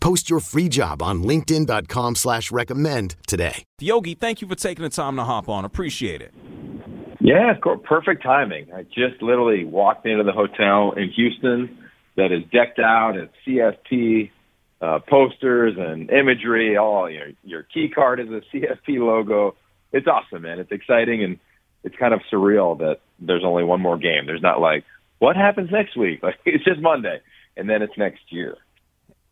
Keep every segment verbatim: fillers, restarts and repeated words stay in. Post your free job on linkedin.com slash recommend today. Yogi, thank you for taking the time to hop on. Appreciate it. Yeah, of course. Perfect timing. I just literally walked into the hotel in Houston that is decked out at C F P uh, posters and imagery. All your, your key card is a C F P logo. It's awesome, man. It's exciting, and it's kind of surreal that there's only one more game. There's not like, what happens next week? Like, it's just Monday, and then it's next year.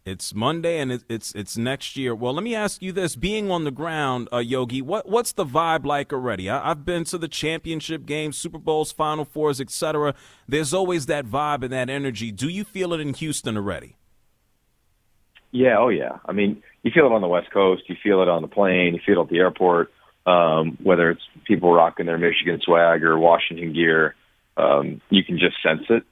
It's Monday, and it's, it's it's next year. Well, let me ask you this. Being on the ground, uh, Yogi, what what's the vibe like already? I, I've been to the championship games, Super Bowls, Final Fours, et cetera. There's always that vibe and that energy. Do you feel it in Houston already? Yeah, oh, yeah. I mean, you feel it on the West Coast. You feel it on the plane. You feel it at the airport, um, whether it's people rocking their Michigan swag or Washington gear. Um, you can just sense it.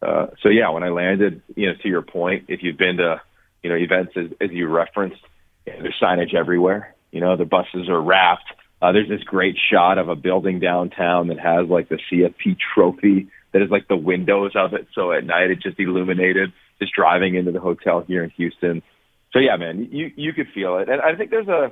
Uh, so, yeah, when I landed, you know, to your point, if you've been to, you know, events as, as you referenced, there's signage everywhere. You know, the buses are wrapped. Uh, there's this great shot of a building downtown that has like the C F P trophy that is like the windows of it. So at night it's just illuminated, just driving into the hotel here in Houston. So yeah, man, you, you could feel it. And I think there's a,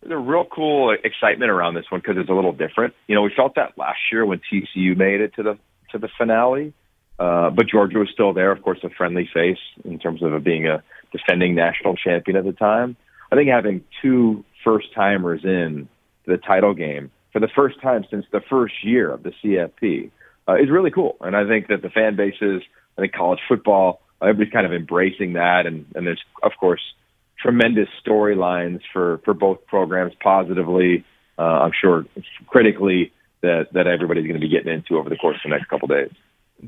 there's a real cool excitement around this one because it's a little different. You know, we felt that last year when T C U made it to the, to the finale. Uh, but Georgia was still there, of course, a friendly face in terms of being a defending national champion at the time. I think having two first-timers in the title game for the first time since the first year of the C F P uh, is really cool. And I think that the fan bases, I think college football, everybody's kind of embracing that. And, and there's, of course, tremendous storylines for, for both programs positively, uh, I'm sure critically, that, that everybody's going to be getting into over the course of the next couple of days.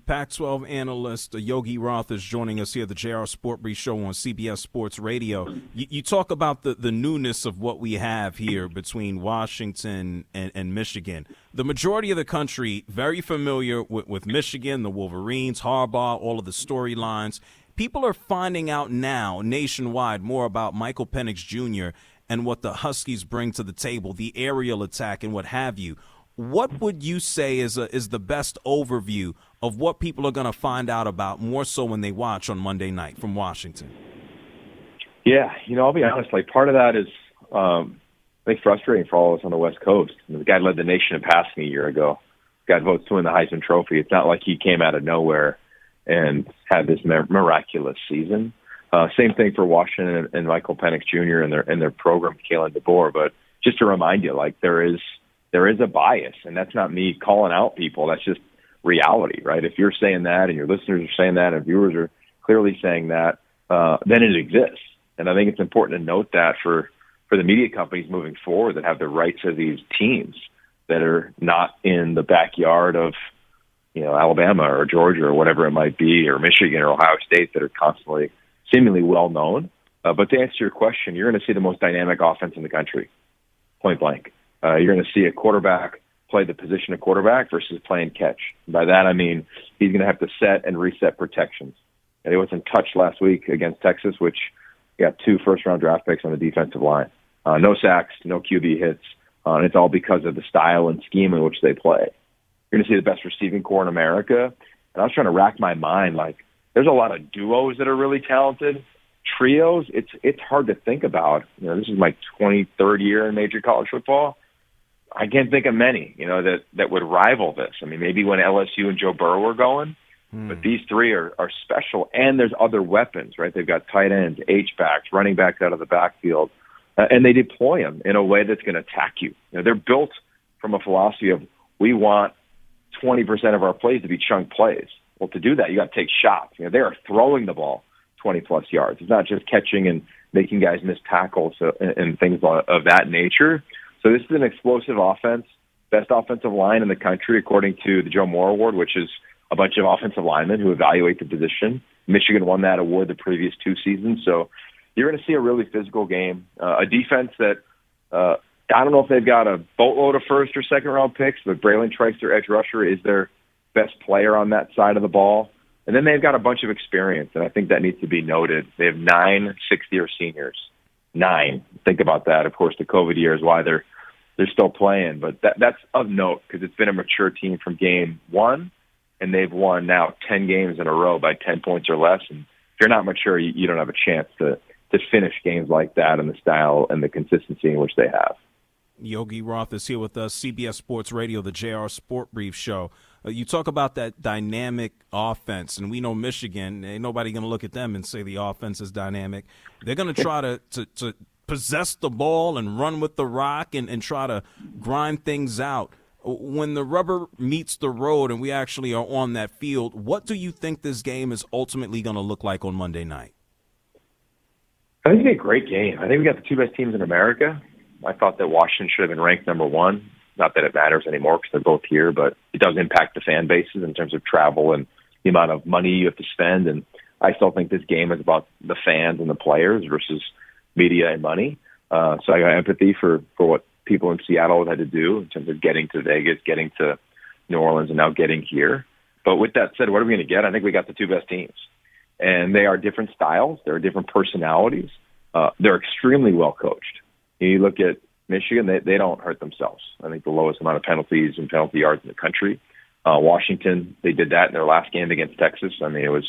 Pac twelve analyst Yogi Roth is joining us here at the J R Sport Brief Show on C B S Sports Radio. You, you talk about the, the newness of what we have here between Washington and, and Michigan. The majority of the country very familiar with, with Michigan, the Wolverines, Harbaugh, all of the storylines. People are finding out now nationwide more about Michael Penix Junior and what the Huskies bring to the table, the aerial attack and what have you. What would you say is a, is the best overview of what people are going to find out about more so when they watch on Monday night from Washington? Yeah, you know, I'll be honest. Like, part of that is, um, I think, frustrating for all of us on the West Coast. I mean, the guy led the nation in passing a year ago. The guy votes to win the Heisman Trophy. It's not like he came out of nowhere and had this miraculous season. Uh, same thing for Washington and, and Michael Penix Junior and their and their program, Kalen DeBoer. But just to remind you, like, there is. There is a bias, and that's not me calling out people. That's just reality, right? If you're saying that and your listeners are saying that and viewers are clearly saying that, uh, then it exists. And I think it's important to note that for, for the media companies moving forward that have the rights of these teams that are not in the backyard of, you know, Alabama or Georgia or whatever it might be, or Michigan or Ohio State that are constantly seemingly well-known. Uh, but to answer your question, you're going to see the most dynamic offense in the country, point blank. Uh, you're going to see a quarterback play the position of quarterback versus playing catch. By that, I mean he's going to have to set and reset protections. And he wasn't touched last week against Texas, which got two first-round draft picks on the defensive line. Uh, no sacks, no Q B hits, Uh, and it's all because of the style and scheme in which they play. You're going to see the best receiving core in America. And I was trying to rack my mind, like, there's a lot of duos that are really talented. Trios, it's it's hard to think about. You know, this is my twenty-third year in major college football. I can't think of many, you know, that, that would rival this. I mean, maybe when L S U and Joe Burrow were going, mm. but these three are, are special. And there's other weapons, right? They've got tight ends, H-backs, running backs out of the backfield. Uh, and they deploy them in a way that's going to attack you. You know, they're built from a philosophy of, we want twenty percent of our plays to be chunk plays. Well, to do that, you got to take shots. You know, they are throwing the ball twenty plus yards. It's not just catching and making guys miss tackles and, and things of that nature. So this is an explosive offense, best offensive line in the country, according to the Joe Moore Award, which is a bunch of offensive linemen who evaluate the position. Michigan won that award the previous two seasons. So you're going to see a really physical game, uh, a defense that uh, I don't know if they've got a boatload of first or second round picks, but Braylon Trice, their edge rusher, is their best player on that side of the ball. And then they've got a bunch of experience, and I think that needs to be noted. They have nine sixth-year seniors. Nine. Think about that. Of course, the COVID year is why they're they're still playing, but that, that's of note because it's been a mature team from game one, and they've won now ten games in a row by ten points or less. And if you're not mature, you, you don't have a chance to to finish games like that in the style and the consistency in which they have. Yogi Roth is here with us, C B S Sports Radio, the J R Sport Brief Show. Uh, you talk about that dynamic offense, and we know Michigan, ain't nobody going to look at them and say the offense is dynamic. They're going to try to, to to possess the ball and run with the rock and, and try to grind things out. When the rubber meets the road and we actually are on that field, what do you think this game is ultimately going to look like on Monday night? I think it's a great game. I think we got the two best teams in America. I thought that Washington should have been ranked number one. Not that it matters anymore because they're both here, but it does impact the fan bases in terms of travel and the amount of money you have to spend. And I still think this game is about the fans and the players versus media and money. Uh, so I got empathy for, for what people in Seattle had to do in terms of getting to Vegas, getting to New Orleans, and now getting here. But with that said, what are we going to get? I think we got the two best teams. And they are different styles. They're different personalities. Uh, they're extremely well coached. You look at Michigan, they, they don't hurt themselves. I think the lowest amount of penalties and penalty yards in the country. Uh, Washington, they did that in their last game against Texas. I mean, it was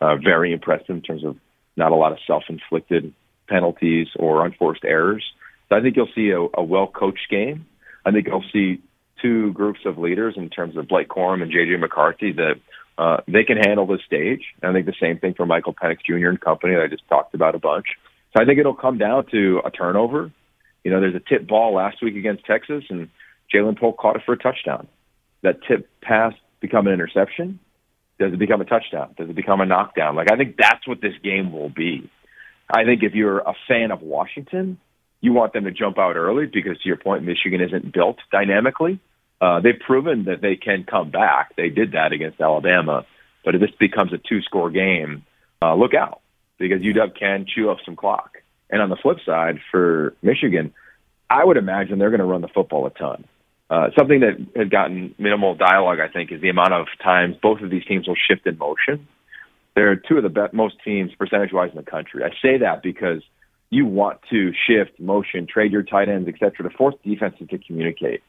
uh, very impressive in terms of not a lot of self-inflicted penalties or unforced errors. So I think you'll see a, a well-coached game. I think you'll see two groups of leaders in terms of Blake Corum and J J McCarthy that uh, they can handle the stage. And I think the same thing for Michael Penix Junior and company that I just talked about a bunch. So I think it'll come down to a turnover. You know, there's a tip ball last week against Texas, and Jalen Polk caught it for a touchdown. That tip pass become an interception? Does it become a touchdown? Does it become a knockdown? Like, I think that's what this game will be. I think if you're a fan of Washington, you want them to jump out early because, to your point, Michigan isn't built dynamically. Uh, they've proven that they can come back. They did that against Alabama. But if this becomes a two-score game, uh, look out because U W can chew up some clock. And on the flip side, for Michigan, I would imagine they're going to run the football a ton. Uh, something that had gotten minimal dialogue, I think, is the amount of times both of these teams will shift in motion. They're two of the best, most teams percentage-wise in the country. I say that because you want to shift motion, trade your tight ends, et cetera, to force defenses to communicate,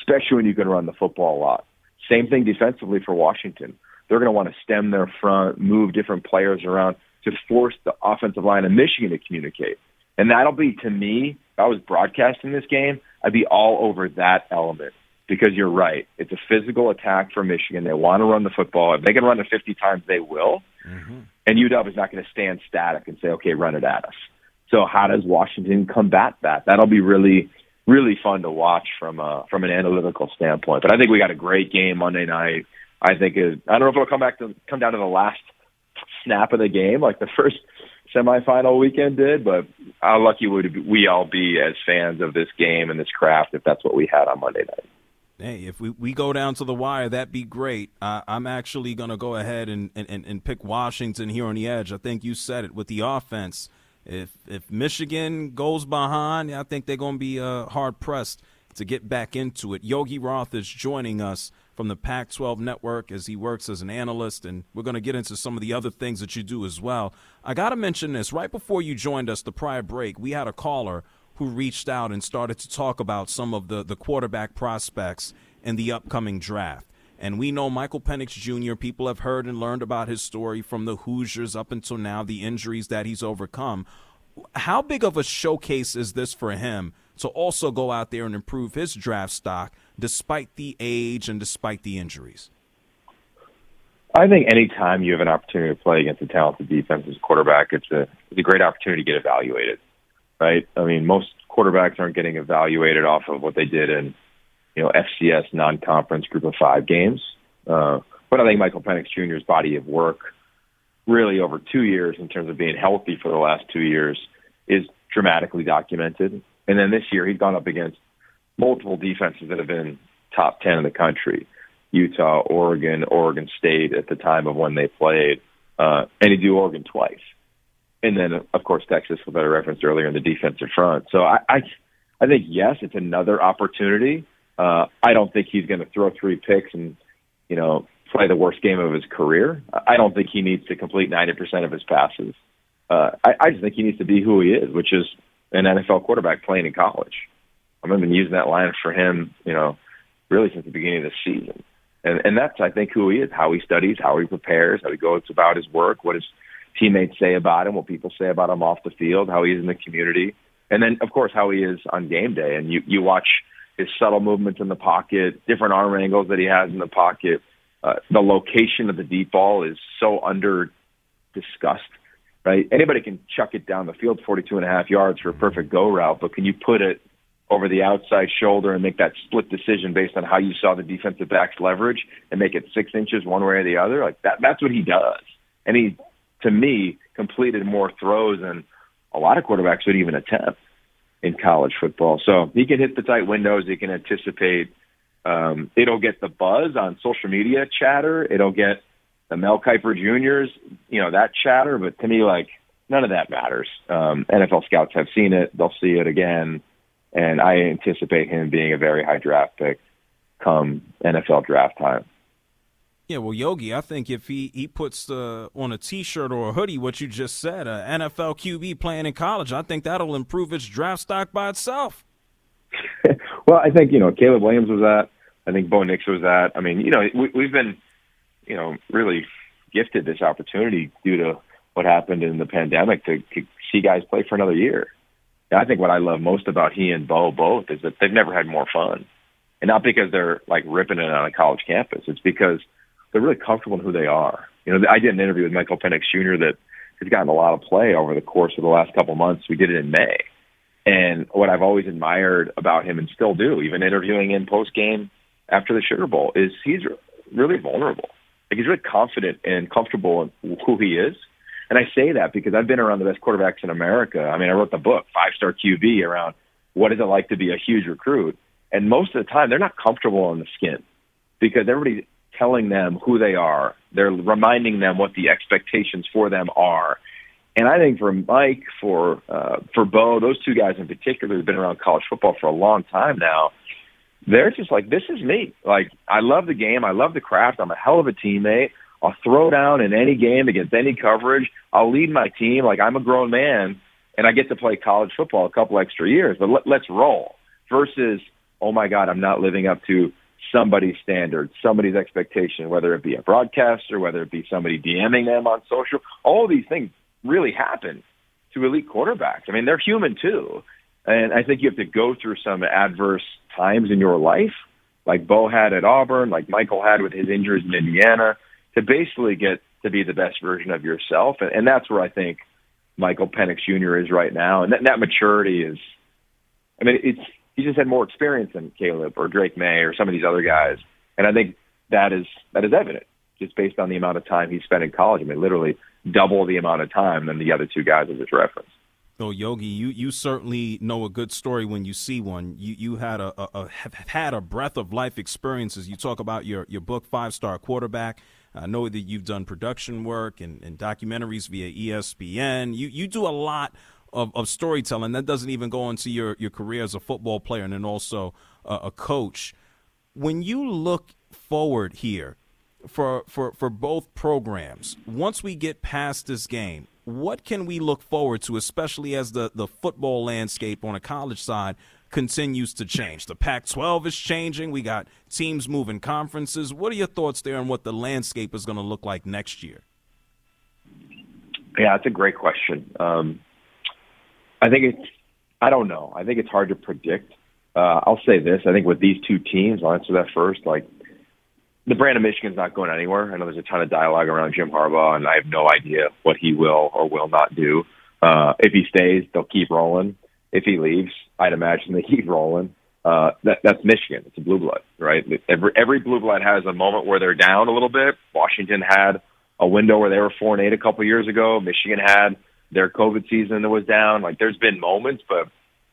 especially when you can run the football a lot. Same thing defensively for Washington. They're going to want to stem their front, move different players around, to force the offensive line of Michigan to communicate. And that'll be, to me, if I was broadcasting this game, I'd be all over that element because you're right. It's a physical attack for Michigan. They want to run the football. If they can run it fifty times, they will. Mm-hmm. And U W is not going to stand static and say, okay, run it at us. So how does Washington combat that? That'll be really, really fun to watch from a, from an analytical standpoint. But I think we got a great game Monday night. I think it, I don't know if it'll come back to come down to the last snap of the game like the first semifinal weekend did, but how lucky would we all be as fans of this game and this craft if that's what we had on Monday night. Hey, if we, we go down to the wire, that'd be great. Uh, I'm actually going to go ahead and, and, and pick Washington here on the edge. I think you said it with the offense. If, if Michigan goes behind, I think they're going to be uh, hard-pressed to get back into it. Yogi Roth is joining us from the Pac twelve Network as he works as an analyst, and we're going to get into some of the other things that you do as well. I got to mention this. Right before you joined us, the prior break, we had a caller who reached out and started to talk about some of the, the quarterback prospects in the upcoming draft. And we know Michael Penix Junior, people have heard and learned about his story from the Hoosiers up until now, the injuries that he's overcome. How big of a showcase is this for him to also go out there and improve his draft stock despite the age and despite the injuries? I think any time you have an opportunity to play against a talented defensive quarterback, it's a, it's a great opportunity to get evaluated, right? I mean, most quarterbacks aren't getting evaluated off of what they did in, you know, F C S non-conference group of five games. Uh, but I think Michael Penix Junior's body of work really over two years in terms of being healthy for the last two years is dramatically documented. And then this year he's gone up against multiple defenses that have been top ten in the country, Utah, Oregon, Oregon State at the time of when they played, uh, and he do Oregon twice. And then, of course, Texas, that I referenced earlier, in the defensive front. So I, I, I think, yes, it's another opportunity. Uh, I don't think he's going to throw three picks and, you know, play the worst game of his career. I don't think he needs to complete ninety percent of his passes. Uh, I, I just think he needs to be who he is, which is an N F L quarterback playing in college. I remember using that line for him, you know, really since the beginning of the season. And, and that's, I think, who he is, how he studies, how he prepares, how he goes about his work, what his teammates say about him, what people say about him off the field, how he is in the community. And then, of course, how he is on game day. And you, you watch his subtle movements in the pocket, different arm angles that he has in the pocket. Uh, the location of the deep ball is so under-discussed, right? Anybody can chuck it down the field forty-two and a half yards for a perfect go route, but can you put it over the outside shoulder and make that split decision based on how you saw the defensive back's leverage and make it six inches one way or the other? Like that, that's what he does. And he, to me, completed more throws than a lot of quarterbacks would even attempt in college football. So he can hit the tight windows. He can anticipate. Um, it'll get the buzz on social media chatter. It'll get the Mel Kiper Juniors, you know, that chatter. But to me, like, none of that matters. Um, N F L scouts have seen it. They'll see it again. And I anticipate him being a very high draft pick come N F L draft time. Yeah, well, Yogi, I think if he, he puts uh, on a T-shirt or a hoodie what you just said, an uh, N F L Q B playing in college, I think that'll improve his draft stock by itself. Well, I think, you know, Caleb Williams was that. I think Bo Nix was that. I mean, you know, we, we've been, you know, really gifted this opportunity due to what happened in the pandemic to, to see guys play for another year. And I think what I love most about he and Bo both is that they've never had more fun. And not because they're, like, ripping it on a college campus. It's because they're really comfortable in who they are. You know, I did an interview with Michael Penix Junior that has gotten a lot of play over the course of the last couple of months. We did it in May. And what I've always admired about him and still do, even interviewing in post-game after the Sugar Bowl, is he's really vulnerable. Like, he's really confident and comfortable in who he is. And I say that because I've been around the best quarterbacks in America. I mean, I wrote the book, Five-Star Q B, around what is it like to be a huge recruit. And most of the time, they're not comfortable on the skin because everybody's telling them who they are. They're reminding them what the expectations for them are. And I think for Mike, for uh, for Bo, those two guys in particular who've been around college football for a long time now, they're just like, this is me. Like, I love the game. I love the craft. I'm a hell of a teammate. I'll throw down in any game against any coverage. I'll lead my team. Like, I'm a grown man, and I get to play college football a couple extra years. But let, let's roll versus, oh, my God, I'm not living up to somebody's standard, somebody's expectation, whether it be a broadcaster, whether it be somebody DMing them on social. All these things really happen to elite quarterbacks. I mean, they're human too. And I think you have to go through some adverse times in your life, like Bo had at Auburn, like Michael had with his injuries in Indiana, to basically get to be the best version of yourself. And, and that's where I think Michael Penix Junior is right now. And that, that maturity is, I mean, it's, he just had more experience than Caleb or Drake May or some of these other guys. And I think that is that is evident just based on the amount of time he spent in college. I mean, literally double the amount of time than the other two guys as reference. So, Yogi, you, you certainly know a good story when you see one. You you had a, a, a have had a breadth of life experiences. You talk about your, your book, Five-Star Quarterback. I know that you've done production work and, and documentaries via E S P N. You, you do a lot Of, of storytelling that doesn't even go into your, your career as a football player and then also uh, a coach. When you look forward here for, for, for both programs, once we get past this game, what can we look forward to, especially as the, the football landscape on a college side continues to change? The Pac twelve is changing. We got teams moving conferences. What are your thoughts there on what the landscape is going to look like next year? Yeah, that's a great question. Um, I think it's – I don't know. I think it's hard to predict. Uh, I'll say this. I think with these two teams, I'll answer that first, like, the brand of Michigan's not going anywhere. I know there's a ton of dialogue around Jim Harbaugh, and I have no idea what he will or will not do. Uh, if he stays, they'll keep rolling. If he leaves, I'd imagine they keep rolling. Uh, that, that's Michigan. It's a blue blood, right? Every, every blue blood has a moment where they're down a little bit. Washington had a window where they were four and eight a couple of years ago. Michigan had their COVID season that was down. Like, there's been moments, but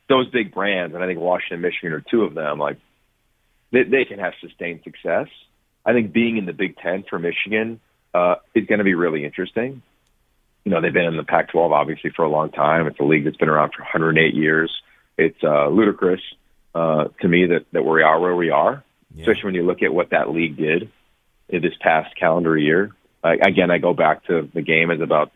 those big brands, and I think Washington and Michigan are two of them, like, they, they can have sustained success. I think being in the Big Ten for Michigan uh, is going to be really interesting. You know, they've been in the Pac twelve, obviously, for a long time. It's a league that's been around for one hundred eight years. It's uh, ludicrous uh, to me that, that we are where we are, yeah. Especially when you look at what that league did in this past calendar year. Uh, again, I go back to the game is about,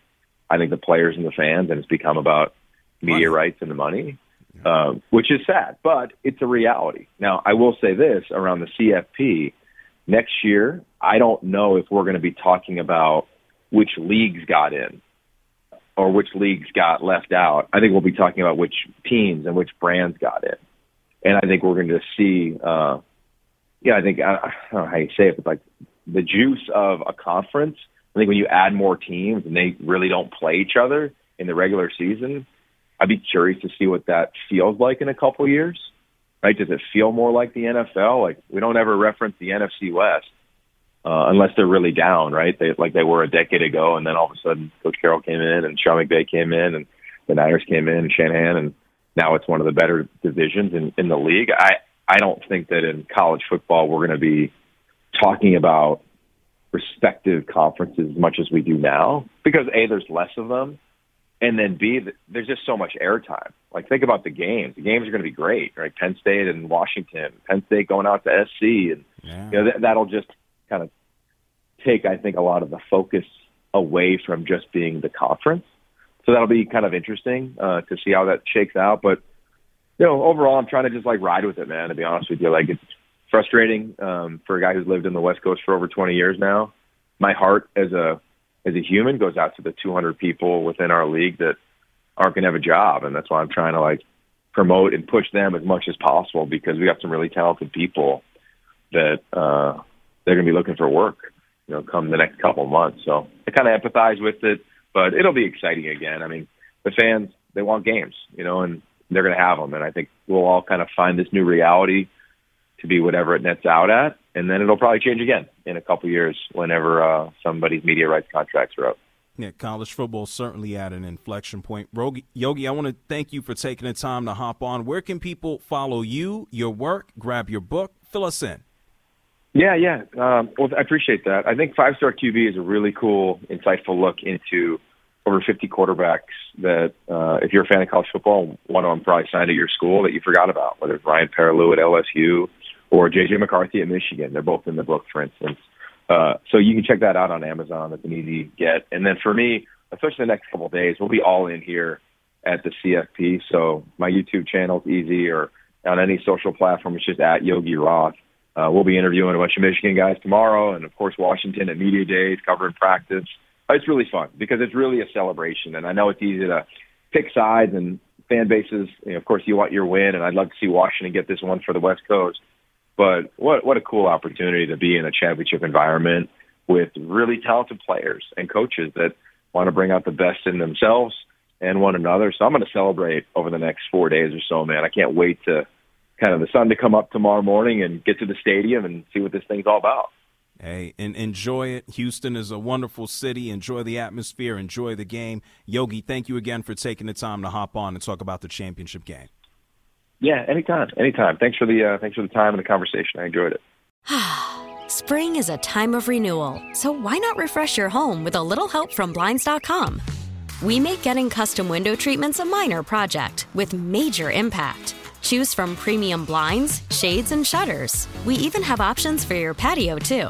I think, the players and the fans, and it's become about media money. rights and the money, yeah. um, which is sad, but it's a reality. Now, I will say this around the C F P. Next year, I don't know if we're going to be talking about which leagues got in or which leagues got left out. I think we'll be talking about which teams and which brands got in. And I think we're going to see, uh, yeah, I think, I don't know how you say it, but like the juice of a conference. I think when you add more teams and they really don't play each other in the regular season, I'd be curious to see what that feels like in a couple years. Right? Does it feel more like the N F L? Like, we don't ever reference the N F C West uh, unless they're really down, right? They, like they were a decade ago, and then all of a sudden Coach Carroll came in and Sean McVay came in and the Niners came in and Shanahan, and now it's one of the better divisions in, in the league. I, I don't think that in college football we're going to be talking about respective conferences as much as we do now because, A, there's less of them, and then, B, there's just so much airtime. Like, think about the games. The games are going to be great, right? Penn State and Washington. Penn State going out to S C. And yeah. you know, that, that'll just kind of take, I think, a lot of the focus away from just being the conference. So that'll be kind of interesting uh, to see how that shakes out. But, you know, overall, I'm trying to just, like, ride with it, man, to be honest with you. Like, it's frustrating um, for a guy who's lived in the West Coast for over twenty years now. My heart as a as a human goes out to the two hundred people within our league that aren't going to have a job. And that's why I'm trying to like promote and push them as much as possible, because we got some really talented people that uh, they're going to be looking for work, you know, come the next couple of months. So I kind of empathize with it, but it'll be exciting again. I mean, the fans, they want games, you know, and they're going to have them. And I think we'll all kind of find this new reality to be whatever it nets out at. And then it'll probably change again in a couple of years whenever uh, somebody's media rights contracts are up. Yeah, college football certainly at an inflection point. Yogi, I want to thank you for taking the time to hop on. Where can people follow you, your work, grab your book? Fill us in. Yeah, yeah. Um, well, I appreciate that. I think Five Star Q B is a really cool, insightful look into over fifty quarterbacks that, uh, if you're a fan of college football, one of them probably signed at your school that you forgot about, whether it's Ryan Perilou at L S U or J J McCarthy at Michigan. They're both in the book, for instance. Uh, so you can check that out on Amazon. It's an easy get. And then for me, especially the next couple of days, we'll be all in here at the C F P. So my YouTube channel is easy, or on any social platform, it's just at Yogi Roth. Uh, we'll be interviewing a bunch of Michigan guys tomorrow, and, of course, Washington at media days, covering practice. It's really fun because it's really a celebration. And I know it's easy to pick sides and fan bases. You know, of course, you want your win, and I'd love to see Washington get this one for the West Coast. But what what a cool opportunity to be in a championship environment with really talented players and coaches that want to bring out the best in themselves and one another. So I'm going to celebrate over the next four days or so, man. I can't wait to kind of the sun to come up tomorrow morning and get to the stadium and see what this thing's all about. Hey, and enjoy it. Houston is a wonderful city. Enjoy the atmosphere. Enjoy the game. Yogi, thank you again for taking the time to hop on and talk about the championship game. Yeah, anytime, anytime. Thanks for the uh, thanks for the time and the conversation. I enjoyed it. Spring is a time of renewal, so why not refresh your home with a little help from Blinds dot com? We make getting custom window treatments a minor project with major impact. Choose from premium blinds, shades, and shutters. We even have options for your patio too.